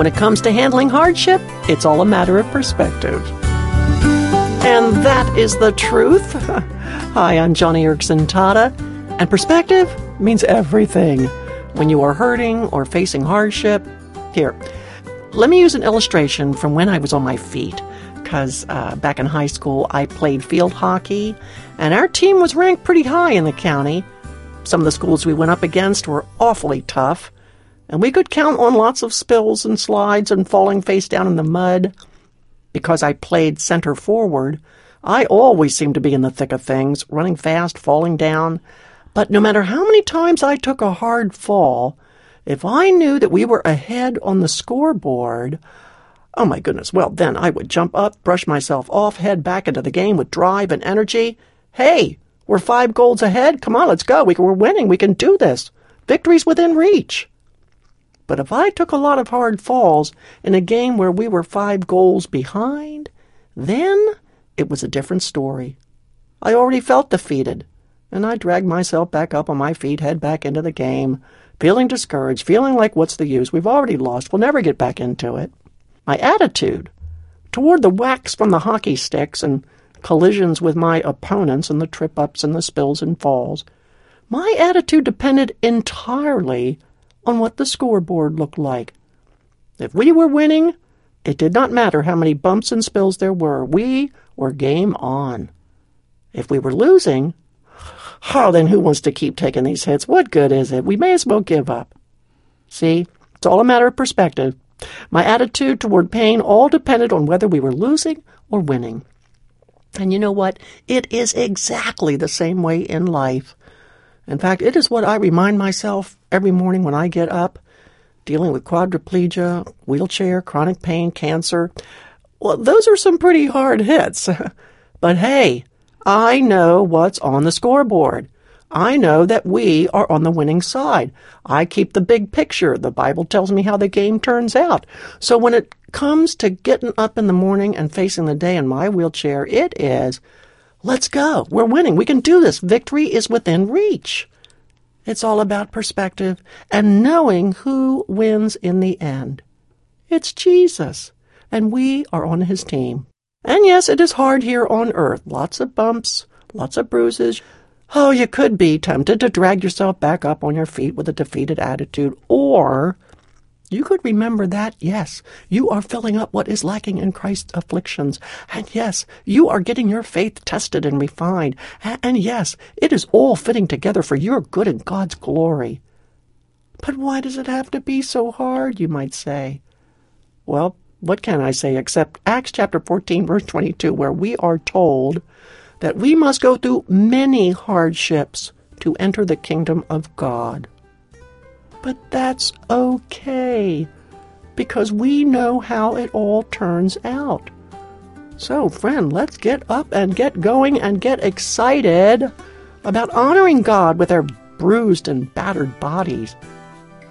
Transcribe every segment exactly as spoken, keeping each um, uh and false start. When it comes to handling hardship, it's all a matter of perspective. And that is the truth. Hi, I'm Joni Eareckson Tada, and perspective means everything. When you are hurting or facing hardship, here, let me use an illustration from when I was on my feet. Because uh, back in high school, I played field hockey, and our team was ranked pretty high in the county. Some of the schools we went up against were awfully tough, and we could count on lots of spills and slides and falling face down in the mud. Because I played center forward, I always seemed to be in the thick of things, running fast, falling down. But no matter how many times I took a hard fall, if I knew that we were ahead on the scoreboard, oh my goodness, well then I would jump up, brush myself off, head back into the game with drive and energy. Hey, we're five goals ahead. Come on, let's go. We can, we're winning. We can do this. Victory's within reach. But if I took a lot of hard falls in a game where we were five goals behind, then it was a different story. I already felt defeated, and I dragged myself back up on my feet, head back into the game, feeling discouraged, feeling like what's the use? We've already lost. We'll never get back into it. My attitude toward the whacks from the hockey sticks and collisions with my opponents and the trip-ups and the spills and falls, my attitude depended entirely on what the scoreboard looked like. If we were winning, it did not matter how many bumps and spills there were. We were game on. If we were losing, oh, then who wants to keep taking these hits? What good is it? We may as well give up. See, it's all a matter of perspective. My attitude toward pain all depended on whether we were losing or winning. And you know what? It is exactly the same way in life. In fact, it is what I remind myself every morning when I get up, dealing with quadriplegia, wheelchair, chronic pain, cancer. Well, those are some pretty hard hits. But hey, I know what's on the scoreboard. I know that we are on the winning side. I keep the big picture. The Bible tells me how the game turns out. So when it comes to getting up in the morning and facing the day in my wheelchair, it is, let's go. We're winning. We can do this. Victory is within reach. It's all about perspective and knowing who wins in the end. It's Jesus, and we are on his team. And yes, it is hard here on earth. Lots of bumps, lots of bruises. Oh, you could be tempted to drag yourself back up on your feet with a defeated attitude, or you could remember that, yes, you are filling up what is lacking in Christ's afflictions. And yes, you are getting your faith tested and refined. And yes, it is all fitting together for your good and God's glory. But why does it have to be so hard, you might say? Well, what can I say except Acts chapter fourteen, verse twenty-two, where we are told that we must go through many hardships to enter the kingdom of God. But that's okay, because we know how it all turns out. So, friend, let's get up and get going and get excited about honoring God with our bruised and battered bodies.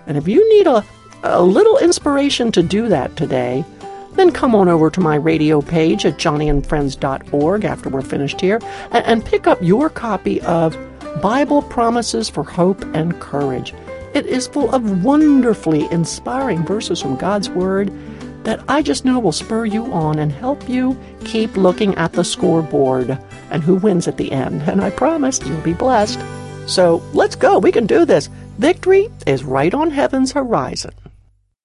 And if you need a, a little inspiration to do that today, then come on over to my radio page at johnny and friends dot org after we're finished here and, and pick up your copy of Bible Promises for Hope and Courage. It is full of wonderfully inspiring verses from God's Word that I just know will spur you on and help you keep looking at the scoreboard and who wins at the end. And I promise you'll be blessed. So let's go. We can do this. Victory is right on heaven's horizon.